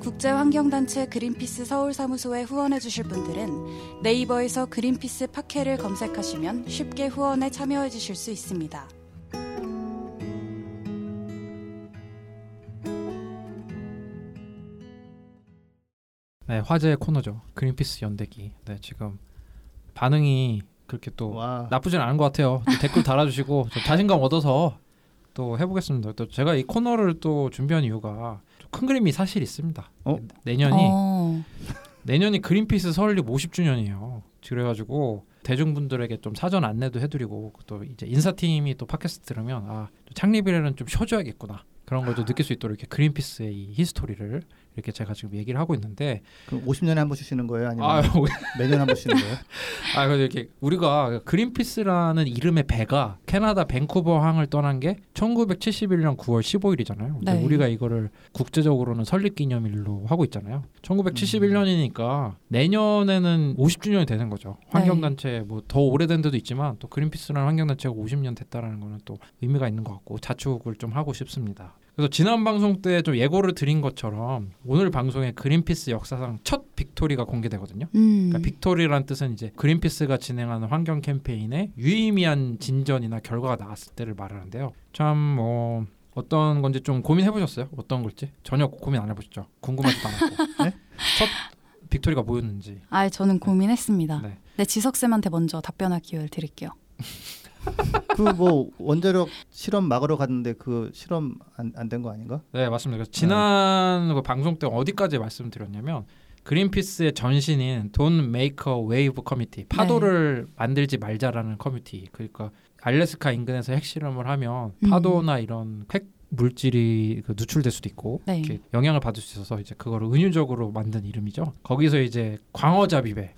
국제환경단체 그린피스 서울사무소에 후원해 주실 분들은 네이버에서 그린피스 팟캐를 검색하시면 쉽게 후원에 참여해 주실 수 있습니다. 네, 화제의 코너죠. 그린피스 연대기. 네, 지금 반응이 그렇게 또 와. 나쁘진 않은 것 같아요. 댓글 달아주시고 자신감 얻어서 또 해보겠습니다. 또 제가 이 코너를 또 준비한 이유가 큰 그림이 사실 있습니다. 어? 내년이 그린피스 설립 50주년이에요. 그래가지고 대중분들에게 좀 사전 안내도 해드리고 또 이제 인사팀이 또 팟캐스트 들으면 아 창립일에는 좀 쉬어줘야겠구나 그런 걸 또 느낄 수 있도록 이렇게 그린피스의 이 히스토리를 이렇게 제가 지금 얘기를 하고 있는데 그럼 50년에 한 번 쉬시는 거예요? 아니면 매년 한 번 쉬는 거예요? 아 그래서 이렇게 우리가 그린피스라는 이름의 배가 캐나다 밴쿠버 항을 떠난 게 1971년 9월 15일이잖아요. 네. 우리가 이거를 국제적으로는 설립기념일로 하고 있잖아요. 1971년이니까 내년에는 50주년이 되는 거죠. 환경단체 뭐 더 오래된 데도 있지만 또 그린피스라는 환경단체가 50년 됐다라는 거는 또 의미가 있는 것 같고 자축을 좀 하고 싶습니다. 그래서 지난 방송 때 좀 예고를 드린 것처럼 오늘 방송에 그린피스 역사상 첫 빅토리가 공개되거든요. 그러니까 빅토리란 뜻은 이제 그린피스가 진행하는 환경 캠페인의 유의미한 진전이나 결과가 나왔을 때를 말하는데요. 참 뭐 어떤 건지 좀 고민해보셨어요? 어떤 걸지? 전혀 고민 안 해보셨죠? 궁금하지도 않았고. 네? 첫 빅토리가 뭐였는지. 아, 저는 고민했습니다. 네, 네 지석쌤한테 먼저 답변할 기회를 드릴게요. 그 뭐 원자력 실험 막으러 갔는데 그 실험 안 된 거 아닌가? 네 맞습니다. 지난 그 방송 때 어디까지 말씀드렸냐면 그린피스의 전신인 돈 메이크 어 웨이브 커뮤니티 파도를 네. 만들지 말자라는 커뮤니티 그러니까 알래스카 인근에서 핵실험을 하면 파도나 이런 핵 물질이 누출될 수도 있고 네. 이렇게 영향을 받을 수 있어서 이제 그걸 은유적으로 만든 이름이죠. 거기서 이제 광어자비배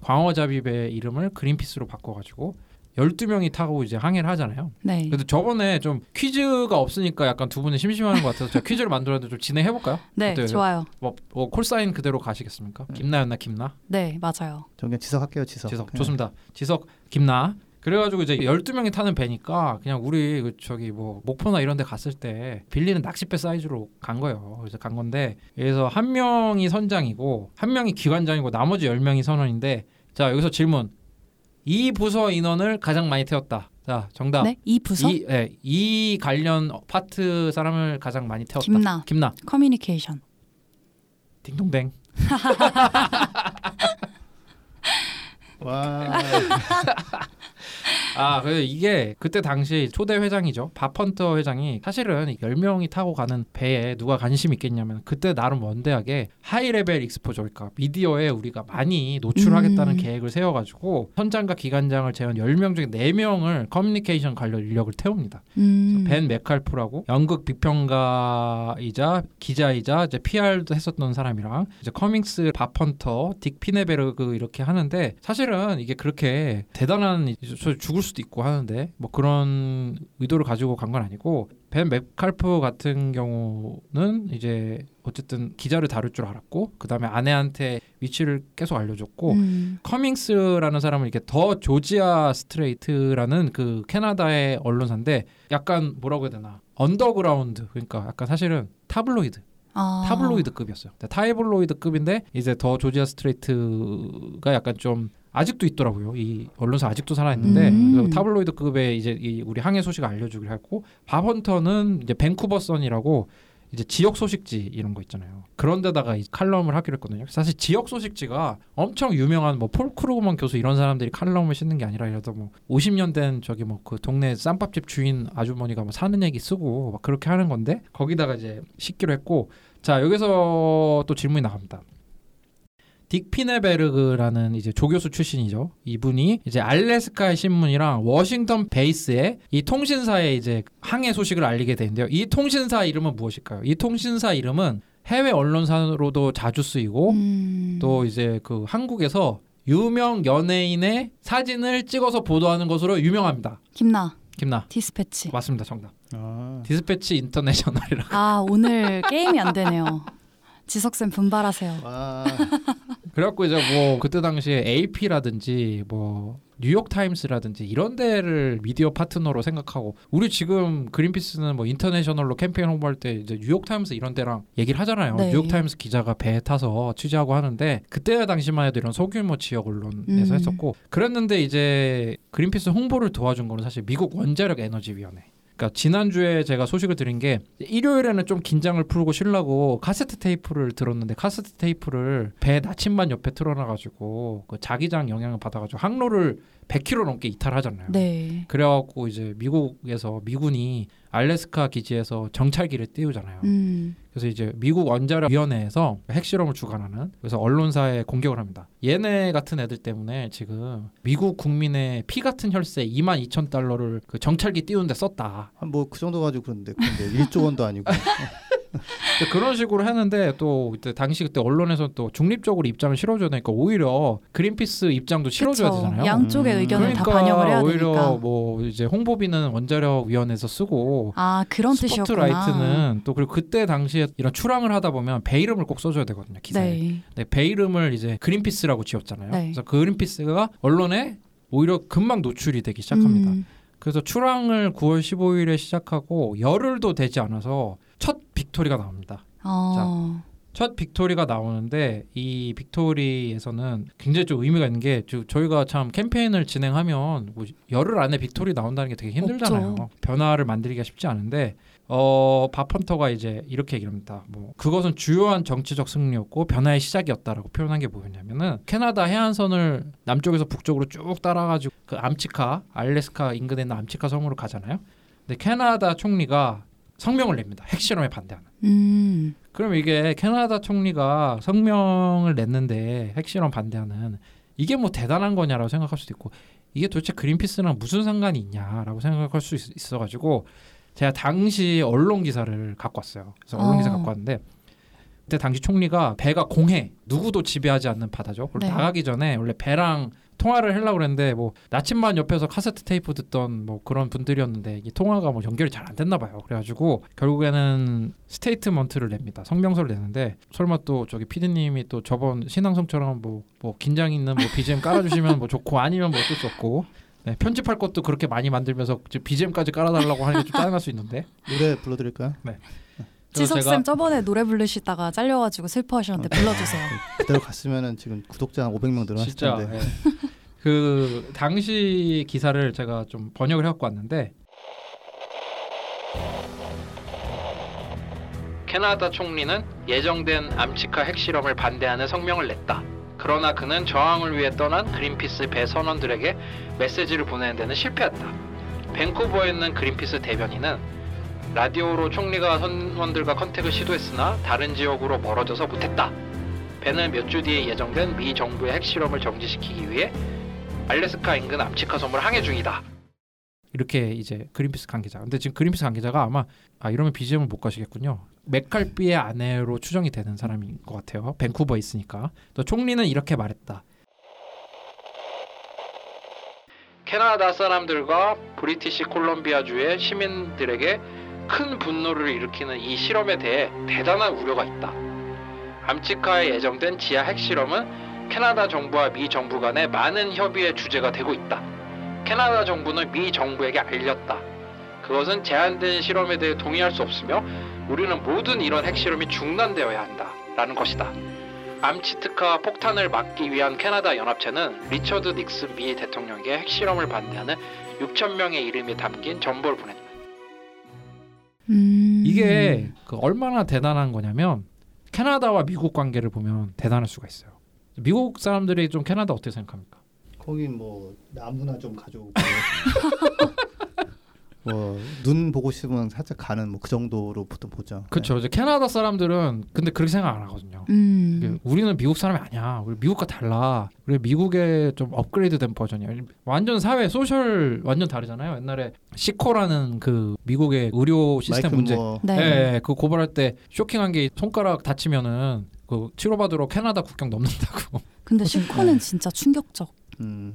이름을 그린피스로 바꿔가지고 12명이 타고 이제 항해를 하잖아요. 네. 그래서 저번에 좀 퀴즈가 없으니까 약간 두 분이 심심하는 것 같아서 제가 퀴즈를 만들었는데 좀 진행해 볼까요? 네, 어때요? 좋아요. 뭐 콜사인 그대로 가시겠습니까? 네. 김나였나 김나? 네, 맞아요. 저 그냥 지석 할게요, 지석. 네. 좋습니다. 지석, 김나. 그래가지고 이제 12명이 타는 배니까 그냥 우리 저기 뭐 목포나 이런 데 갔을 때 빌리는 낚싯배 사이즈로 간 거예요. 그래서 간 건데 여기서 한 명이 선장이고 한 명이 기관장이고 나머지 10명이 선원인데 자, 여기서 질문. 이 부서 인원을 가장 많이 태웠다. 자, 정답. 네? 이 부서? 네, 이 관련 파트 사람을 가장 많이 태웠다. 김나. 커뮤니케이션. 딩동댕. 와. 아, 그래서 이게 그때 당시 초대 회장이죠. 밥헌터 회장이 사실은 10명이 타고 가는 배에 누가 관심 있겠냐면 그때 나름 원대하게 하이레벨 익스포저 그러니까 미디어에 우리가 많이 노출하겠다는 계획을 세워가지고 선장과 기관장을 제외한 10명 중에 4명을 커뮤니케이션 관련 인력을 태웁니다. 벤 메칼프라고 연극 비평가이자 기자이자 이제 PR도 했었던 사람이랑 이제 커밍스 밥헌터 딕 피네베르그 이렇게 하는데 사실은 이게 그렇게 대단한 죽을 수도 있고 하는데 뭐 그런 의도를 가지고 간 건 아니고 벤 맥칼프 같은 경우는 이제 어쨌든 기자를 다룰 줄 알았고 그 다음에 아내한테 위치를 계속 알려줬고 커밍스라는 사람은 이렇게 더 조지아 스트레이트라는 그 캐나다의 언론사인데 약간 뭐라고 해야 되나 언더그라운드 그러니까 약간 사실은 타블로이드급이었어요. 타블로이드급인데 이제 더 조지아 스트레이트가 약간 좀 아직도 있더라고요. 이 언론사 아직도 살아있는데 타블로이드급에 이제 이 우리 항해 소식을 알려주기로 했고 밥헌터는 이제 밴쿠버선이라고 이제 지역 소식지 이런 거 있잖아요. 그런 데다가 이 칼럼을 하기로 했거든요. 사실 지역 소식지가 엄청 유명한 뭐 폴 크루그먼 교수 이런 사람들이 칼럼을 쓰는 게 아니라 예를 들어 뭐 50년 된 저기 뭐 그 동네 쌈밥집 주인 아주머니가 뭐 사는 얘기 쓰고 막 그렇게 하는 건데 거기다가 이제 싣기로 했고, 자 여기서 또 질문이 나갑니다. 딕 피네베르그라는 이제 조교수 출신이죠. 이분이 이제 알래스카의 신문이랑 워싱턴 베이스의 이 통신사의 이제 항해 소식을 알리게 되는데요. 이 통신사 이름은 무엇일까요? 이 통신사 이름은 해외 언론사로도 자주 쓰이고 또 이제 그 한국에서 유명 연예인의 사진을 찍어서 보도하는 것으로 유명합니다. 김나. 디스패치. 맞습니다. 정답. 아. 디스패치 인터내셔널이라고. 아 오늘 게임이 안 되네요. 지석쌤 분발하세요. 와. 그래갖고 이제 뭐 그때 당시에 AP라든지 뭐 뉴욕타임스라든지 이런 데를 미디어 파트너로 생각하고, 우리 지금 그린피스는 뭐 인터내셔널로 캠페인 홍보할 때 이제 뉴욕타임스 이런 데랑 얘기를 하잖아요. 네. 뉴욕타임스 기자가 배에 타서 취재하고 하는데 그때 당시만 해도 이런 소규모 지역 언론에서 했었고 그랬는데, 이제 그린피스 홍보를 도와준 거는 사실 미국 원자력 에너지위원회. 그러니까 지난주에 제가 소식을 드린 게 일요일에는 좀 긴장을 풀고 쉬려고 카세트 테이프를 들었는데 카세트 테이프를 배 나침반 옆에 틀어놔가지고 그 자기장 영향을 받아가지고 항로를 100km 넘게 이탈하잖아요. 네. 그래갖고 이제 미국에서 미군이 알래스카 기지에서 정찰기를 띄우잖아요. 그래서 이제 미국 원자력위원회에서 핵실험을 주관하는, 그래서 언론사에 공격을 합니다. 얘네 같은 애들 때문에 지금 미국 국민의 피 같은 혈세 22,000달러를 그 정찰기 띄우는데 썼다. 뭐 그 정도 가지고 그런데 1조 원도 아니고. 그런 식으로 했는데 또 그때 당시 그때 언론에서 또 중립적으로 입장을 실어줘야 되니까 오히려 그린피스 입장도 실어줘야 그쵸. 되잖아요. 양쪽의 의견을 그러니까 다 반영을 해야 되니까. 오히려 뭐 이제 홍보비는 원자력 위원회에서 쓰고, 아 그런 뜻이었구나. 스포트라이트는 또, 그리고 그때 당시에 이런 출항을 하다 보면 배 이름을 꼭 써줘야 되거든요 기사에. 네. 네, 배 이름을 이제 그린피스라고 지었잖아요. 네. 그래서 그린피스가 언론에 오히려 금방 노출이 되기 시작합니다. 그래서 출항을 9월 15일에 시작하고 열흘도 되지 않아서 첫 빅토리가 나옵니다. 자, 첫 빅토리가 나오는데 이 빅토리에서는 굉장히 좀 의미가 있는 게, 저희가 참 캠페인을 진행하면 뭐 열흘 안에 빅토리 나온다는 게 되게 힘들잖아요. 없죠. 변화를 만들기가 쉽지 않은데 바펀터가 이제 이렇게 얘기를 합니다. 뭐 그것은 주요한 정치적 승리였고 변화의 시작이었다라고 표현한 게 뭐였냐면은, 캐나다 해안선을 남쪽에서 북쪽으로 쭉 따라가지고 그 암치카, 알래스카 인근에 있는 암치카 섬으로 가잖아요. 근데 캐나다 총리가 성명을 냅니다. 핵실험에 반대하는. 그럼 이게 캐나다 총리가 성명을 냈는데 핵실험 반대하는, 이게 뭐 대단한 거냐라고 생각할 수도 있고 이게 도대체 그린피스랑 무슨 상관이 있냐라고 생각할 수 있어가지고 제가 당시 언론 기사를 갖고 왔어요. 그래서 언론 기사 갖고 왔는데, 그때 당시 총리가 배가 공해, 누구도 지배하지 않는 바다죠. 네. 나가기 전에 원래 배랑 통화를 하려고 그랬는데 뭐 나침반 옆에서 카세트 테이프 듣던 뭐 그런 분들이었는데 이 통화가 뭐 연결이 잘 안 됐나 봐요. 그래가지고 결국에는 스테이트먼트를 냅니다. 성명서를 내는데, 설마 또 저기 PD님이 또 저번 신앙성처럼 뭐 긴장 있는 뭐 BGM 깔아주시면 뭐 좋고 아니면 뭐 어쩔 수 없고, 네, 편집할 것도 그렇게 많이 만들면서 BGM까지 깔아달라고 하는 게 좀 짜증날 수 있는데. 노래 불러드릴까요? 네. 지석쌤 저번에 노래 부르시다가 잘려가지고 슬퍼하셨는데 불러주세요. 그대로 갔으면은 지금 구독자 한 500명 늘어났을 텐데. 네. 그 당시 기사를 제가 좀 번역을 해갖고 왔는데, 캐나다 총리는 예정된 암치카 핵실험을 반대하는 성명을 냈다. 그러나 그는 저항을 위해 떠난 그린피스 배 선원들에게 메시지를 보내는 데는 실패했다. 밴쿠버에 있는 그린피스 대변인은 라디오로 총리가 선원들과 컨택을 시도했으나 다른 지역으로 멀어져서 못했다. 배는 몇 주 뒤에 예정된 미 정부의 핵실험을 정지시키기 위해 알래스카 인근 암치카 섬을 항해 중이다. 이렇게 이제 그린피스 관계자. 근데 지금 그린피스 관계자가 아마 이러면 BGM을 못 가시겠군요. 맥칼피의 아내로 추정이 되는 사람인 것 같아요. 밴쿠버에 있으니까. 또 총리는 이렇게 말했다. 캐나다 사람들과 브리티시 콜럼비아주의 시민들에게 큰 분노를 일으키는 이 실험에 대해 대단한 우려가 있다. 암치카에 예정된 지하 핵실험은 캐나다 정부와 미 정부 간의 많은 협의의 주제가 되고 있다. 캐나다 정부는 미 정부에게 알렸다. 그것은 제한된 실험에 대해 동의할 수 없으며 우리는 모든 이런 핵실험이 중단되어야 한다. 라는 것이다. 암치트카 폭탄을 막기 위한 캐나다 연합체는 리처드 닉슨 미 대통령에게 핵실험을 반대하는 6,000명의 이름이 담긴 전보를 보냈다. 이게 그 얼마나 대단한 거냐면 캐나다와 미국 관계를 보면 대단할 수가 있어요. 미국 사람들이 좀 캐나다 어떻게 생각합니까? 거긴 뭐 아무나 좀 가져오고 뭐 눈 보고 싶으면 살짝 가는 뭐 그 정도로 보통 보죠. 그렇죠. 이제 캐나다 사람들은 근데 그렇게 생각 안 하거든요. 우리는 미국 사람이 아니야. 우리 미국과 달라. 우리 미국의 좀 업그레이드된 버전이야. 완전 사회 소셜 완전 다르잖아요. 옛날에 시코라는 그 미국의 의료 시스템 문제, 뭐. 네. 네, 그 고발할 때 쇼킹한 게 손가락 다치면은 그 치료받으러 캐나다 국경 넘는다고. 근데 시코는 진짜 충격적.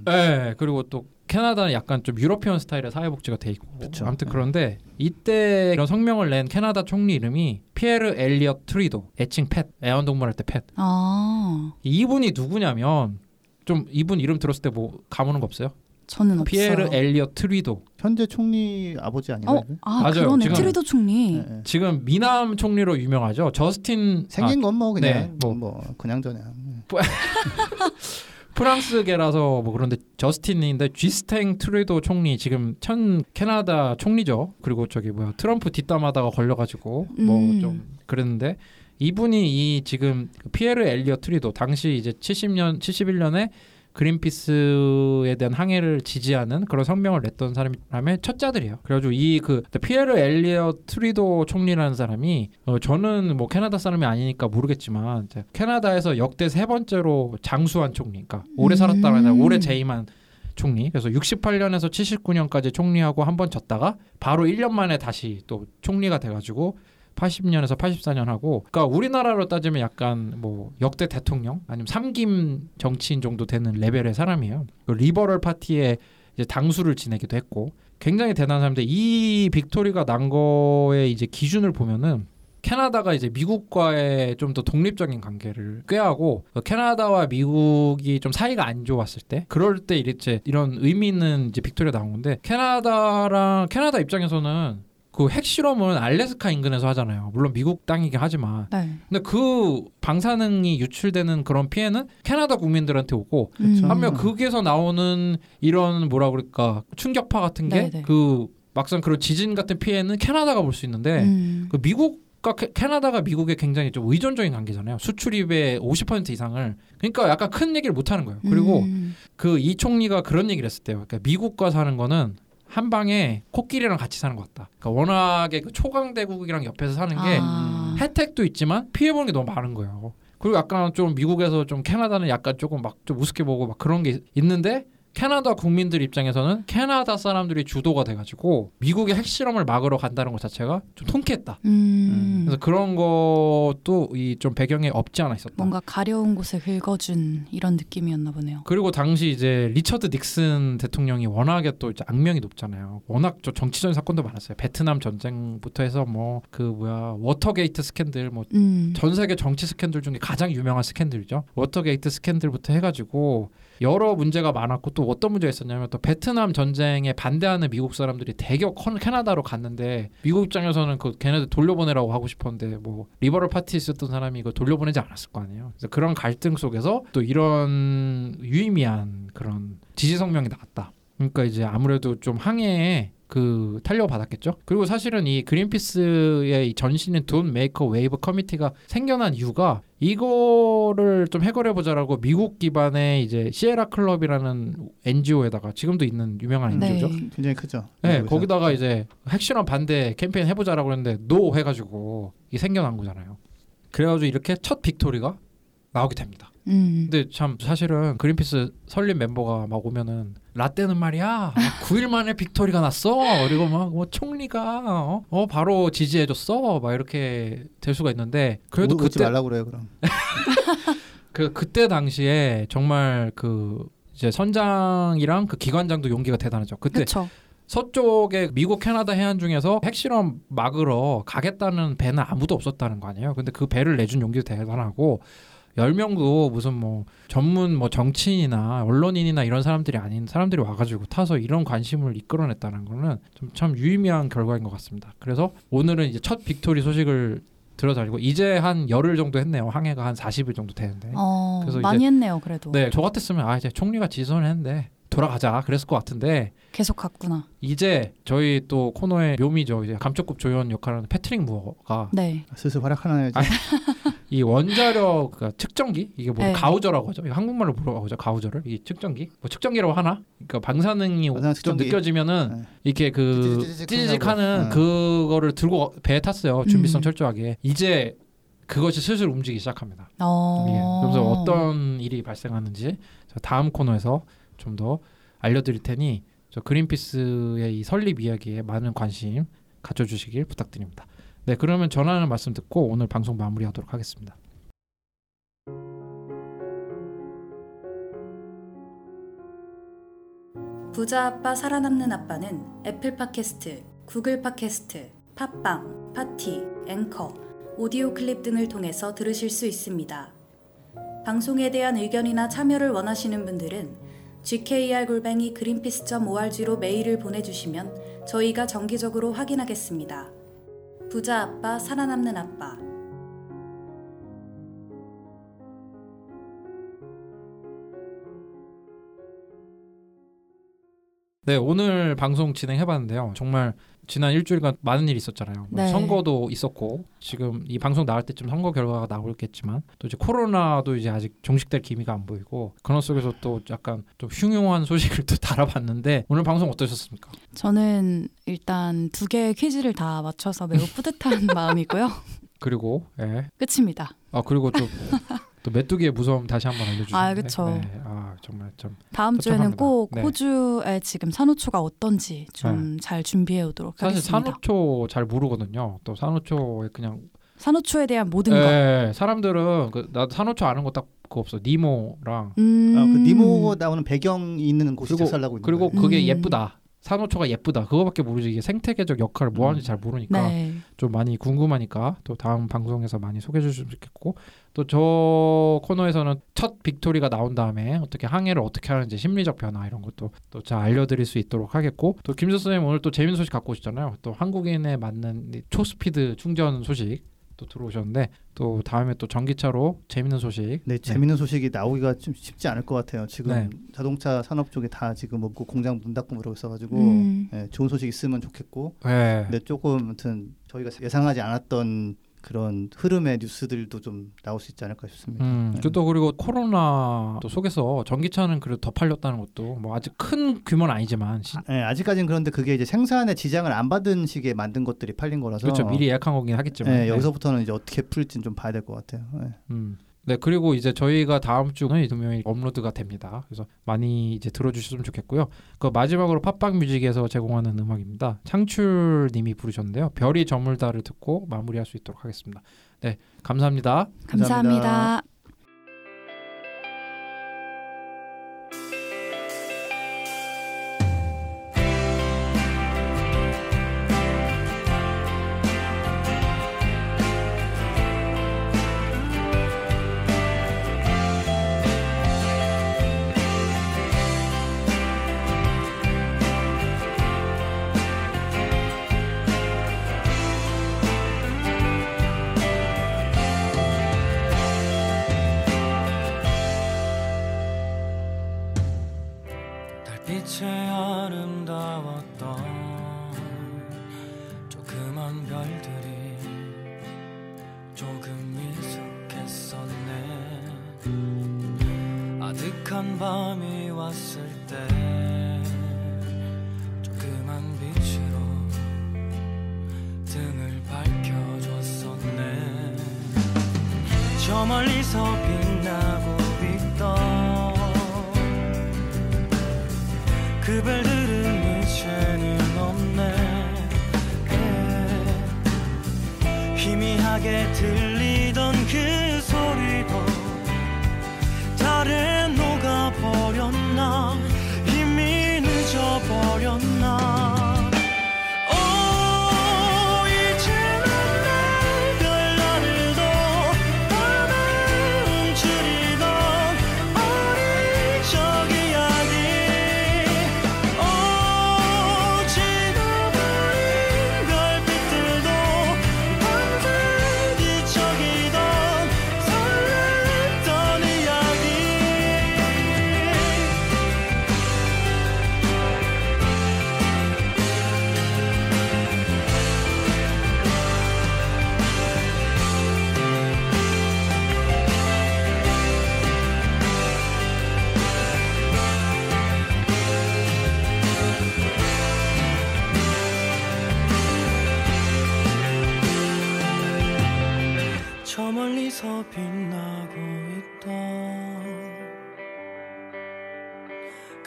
네, 그리고 또 캐나다는 약간 좀 유러피언 스타일의 사회복지가 돼 있고. 그쵸. 아무튼 그런데 이때 이런 성명을 낸 캐나다 총리 이름이 피에르 엘리엇 트뤼도, 애칭 팻, 애완동물 할 때 팻. 아. 이분이 누구냐면 좀 이분 이름 들었을 때 뭐 감오는 거 없어요? 저는 피에르 없어요. 피에르 엘리엇 트뤼도. 현재 총리 아버지 아닌가요? 아 그러네. 트뤼도 총리. 네. 지금 미남 총리로 유명하죠. 저스틴 생긴 건 뭐 그냥 네, 뭐 그냥 저냥. 프랑스계라서 뭐 그런데 저스틴인데 쥐스탱 트뤼도 총리 지금 현 캐나다 총리죠. 그리고 저기 뭐야 트럼프 뒷담하다가 걸려가지고 뭐 좀 그랬는데 이분이 이 지금 피에르 엘리엇 트뤼도 당시 이제 71년에 그린피스에 대한 항해를 지지하는 그런 성명을 냈던 사람의 첫자들이에요. 그래가지고 이 그 피에르 엘리엇 트뤼도 총리라는 사람이 저는 뭐 캐나다 사람이 아니니까 모르겠지만 캐나다에서 역대 세 번째로 장수한 총리니까 오래 살았다가 아니라 오래 재임한 총리. 그래서 68년에서 79년까지 총리하고 한 번 졌다가 바로 1년 만에 다시 또 총리가 돼가지고 80년에서 84년 하고, 그러니까 우리나라로 따지면 약간 뭐 역대 대통령 아니면 삼김 정치인 정도 되는 레벨의 사람이에요. 리버럴 파티의 이제 당수를 지내기도 했고, 굉장히 대단한 사람인데 이 빅토리가 난 거의 이제 기준을 보면은 캐나다가 이제 미국과의 좀 더 독립적인 관계를 꾀하고 캐나다와 미국이 좀 사이가 안 좋았을 때 그럴 때 이제 이런 의미 있는 이제 빅토리가 나온 건데 캐나다 입장에서는. 그 핵실험은 알래스카 인근에서 하잖아요. 물론 미국 땅이긴 하지만. 네. 근데 그 방사능이 유출되는 그런 피해는 캐나다 국민들한테 오고 하며 거기에서 나오는 이런 뭐라 그럴까 충격파 같은 게 그 막상 그런 지진 같은 피해는 캐나다가 볼 수 있는데 그 미국과 캐나다가 미국에 굉장히 좀 의존적인 관계잖아요. 수출입의 50% 이상을. 그러니까 약간 큰 얘기를 못 하는 거예요. 그리고 그 이 총리가 그런 얘기를 했을 때요. 그러니까 미국과 사는 거는 한 방에 코끼리랑 같이 사는 것 같다. 그러니까 워낙에 그 초강대국이랑 옆에서 사는 게 혜택도 있지만 피해보는 게 너무 많은 거예요. 그리고 약간 좀 미국에서 좀 캐나다는 약간 조금 막 좀 우습게 보고 막 그런 게 있는데 캐나다 국민들 입장에서는 캐나다 사람들이 주도가 돼가지고 미국의 핵실험을 막으러 간다는 것 자체가 좀 통쾌했다. 그래서 그런 것도 이 좀 배경에 없지 않아 있었다. 뭔가 가려운 곳에 긁어준 이런 느낌이었나 보네요. 그리고 당시 이제 리처드 닉슨 대통령이 워낙에 또 이제 악명이 높잖아요. 워낙 저 정치적인 사건도 많았어요. 베트남 전쟁부터 해서 뭐 그 뭐야 워터게이트 스캔들 뭐 전 세계 정치 스캔들 중에 가장 유명한 스캔들이죠. 워터게이트 스캔들부터 해가지고 여러 문제가 많았고 또 어떤 문제가 있었냐면 또 베트남 전쟁에 반대하는 미국 사람들이 대거 캐나다로 갔는데 미국 입장에서는 그 걔네들 돌려보내라고 하고 싶었는데 뭐 리버럴 파티에 있었던 사람이 이거 돌려보내지 않았을 거 아니에요. 그래서 그런 갈등 속에서 또 이런 유의미한 그런 지지 성명이 나왔다. 그러니까 이제 아무래도 좀 항해에 그 탄력받았겠죠. 그리고 사실은 이 그린피스의 전신인 돈 메이크 어 웨이브 커미티가 생겨난 이유가 이거를 좀 해결해보자라고 미국 기반의 이제 시에라 클럽이라는 NGO에다가 지금도 있는 유명한 NGO죠. 네. 굉장히 크죠. 네, 거기다가 이제 핵실험 반대 캠페인 해보자라고 했는데 노 해가지고 이게 생겨난 거잖아요. 그래가지고 이렇게 첫 빅토리가 나오게 됩니다. 근데 참 사실은 그린피스 설립 멤버가 막 오면은 라떼는 말이야 9일 만에 빅토리가 났어. 그리고 막 뭐 총리가 바로 지지해줬어. 막 이렇게 될 수가 있는데 그래도 그때 말라고 그래요 그럼. 그때 당시에 정말 그 이제 선장이랑 그 기관장도 용기가 대단하죠. 그때 그쵸. 서쪽의 미국 캐나다 해안 중에서 핵실험 막으러 가겠다는 배는 아무도 없었다는 거 아니에요. 근데 그 배를 내준 용기도 대단하고. 10명도 무슨 뭐 전문 뭐 정치인이나 언론인이나 이런 사람들이 아닌 사람들이 와가지고 타서 이런 관심을 이끌어냈다는 거는 참 유의미한 결과인 것 같습니다. 그래서 오늘은 이제 첫 빅토리 소식을 들어드리고 이제 한 열흘 정도 했네요. 항해가 한 40일 정도 되는데. 그래서 많이 했네요. 그래도. 네, 저 같았으면 이제 총리가 지선을 했는데 돌아가자 그랬을 것 같은데 계속 갔구나. 이제 저희 또 코너의 묘미죠. 이제 감쪽급 조연 역할을 하는 패트릭 무어가 네. 슬슬 활약하나요? 이 원자력 그러니까 측정기 이게 뭐 가우저라고 하죠. 한국말로 뭐라고 하죠? 가우저를 이 측정기 뭐 측정기라고 하나? 그러니까 반사능이 좀 느껴지면은 이렇게 그 찌직찌직하는 그거를 들고 배에 탔어요. 준비성 철저하게. 이제 그것이 슬슬 움직이기 시작합니다. 그래서 어떤 일이 발생하는지 다음 코너에서 좀 더 알려드릴 테니 저 그린피스의 이 설립 이야기에 많은 관심 가져주시길 부탁드립니다. 네, 그러면 전하는 말씀 듣고 오늘 방송 마무리하도록 하겠습니다. 부자 아빠 살아남는 아빠는 애플 팟캐스트, 구글 팟캐스트, 팟빵, 파티, 앵커, 오디오 클립 등을 통해서 들으실 수 있습니다. 방송에 대한 의견이나 참여를 원하시는 분들은 gkr@greenpeace.org로 메일을 보내주시면 저희가 정기적으로 확인하겠습니다. 부자 아빠, 살아남는 아빠. 네, 오늘 방송 진행해봤는데요. 정말 지난 일주일간 많은 일이 있었잖아요. 네. 선거도 있었고 지금 이 방송 나갈 때쯤 선거 결과가 나올겠지만 또 이제 코로나도 이제 아직 종식될 기미가 안 보이고 그런 속에서 또 약간 좀 흉흉한 소식을 또 달아봤는데 오늘 방송 어떠셨습니까? 저는 일단 두 개의 퀴즈를 다 맞춰서 매우 뿌듯한 마음이고요. 그리고 예. 끝입니다. 아 그리고 또 또 메뚜기의 무서움 다시 한번 알려주세요. 아 그렇죠. 네. 아 정말 좀 다음 처참합니다. 주에는 꼭 네. 호주의 지금 산호초가 어떤지 좀 잘 준비해 오도록 하겠습니다. 사실 산호초 잘 모르거든요. 또 산호초에 그냥 산호초에 대한 모든 네. 것. 네. 사람들은 그, 나 산호초 아는 거 딱 그거 없어. 니모랑 아, 그 니모 나오는 배경이 있는 곳이 살라고 있는 그리고 거예요. 그게 예쁘다. 산호초가 예쁘다. 그거밖에 모르지. 이게 생태계적 역할을 뭐 하는지 잘 모르니까 네. 좀 많이 궁금하니까 또 다음 방송에서 많이 소개해 주시면 좋겠고 또 저 코너에서는 첫 빅토리가 나온 다음에 어떻게 항해를 어떻게 하는지 심리적 변화 이런 것도 또 잘 알려드릴 수 있도록 하겠고 또 김 선생님 오늘 또 재밌는 소식 갖고 오셨잖아요. 또 한국인에 맞는 초스피드 충전 소식 또 들어오셨는데 또 다음에 또 전기차로 재밌는 소식 네 재밌는 소식이 나오기가 좀 쉽지 않을 것 같아요. 지금 네. 자동차 산업 쪽에 다 지금 뭐 공장 문 닫고 그러고 있어가지고 네, 좋은 소식 있으면 좋겠고 네. 근데 조금 아무튼 저희가 예상하지 않았던 그런 흐름의 뉴스들도 좀 나올 수 있지 않을까 싶습니다. 네. 또 그리고 코로나 또 속에서 전기차는 그래도 더 팔렸다는 것도 뭐 아직 큰 규모는 아니지만 네, 아직까지는 그런데 그게 이제 생산에 지장을 안 받은 식에 만든 것들이 팔린 거라서 그렇죠. 미리 예약한 거긴 하겠지만 네, 여기서부터는 이제 어떻게 풀지는 좀 봐야 될 것 같아요. 네. 네 그리고 이제 저희가 다음 주는 분명히 업로드가 됩니다. 그래서 많이 이제 들어주셨으면 좋겠고요. 그 마지막으로 팟빵 뮤직에서 제공하는 음악입니다. 창출님이 부르셨는데요. 별이 저물다를 듣고 마무리할 수 있도록 하겠습니다. 네 감사합니다. 감사합니다.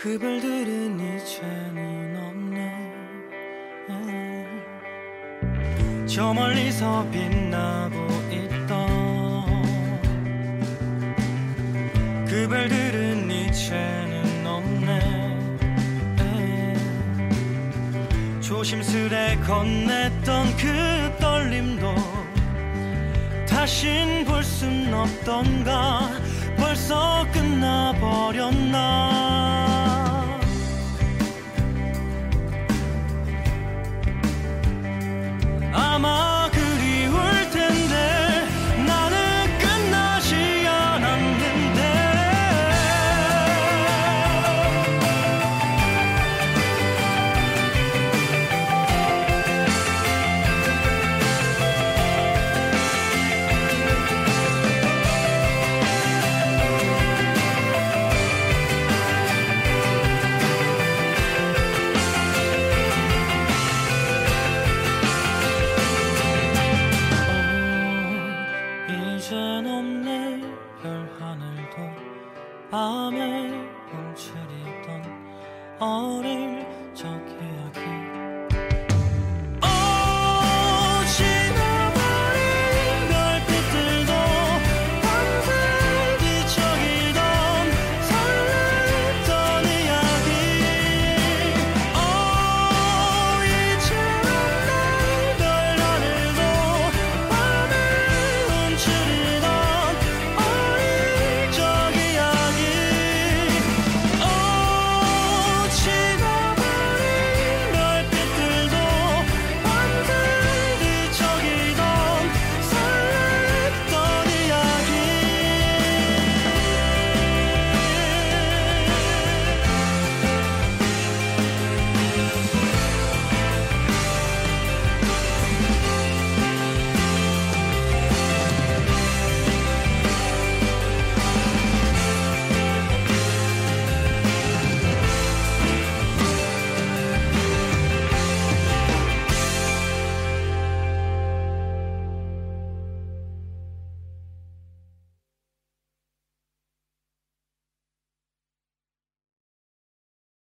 그별들은 이제는 없네. 저 멀리서 빛나고 있던 그별들은 이제는 없네. 조심스레 건넸던 그 떨림도 다신 볼 순 없던가. 벌써 끝나버렸나. 아마 그리울 텐데 나는 끝나지 않았는데. 밤에 움츠리던 어릴 적 이야기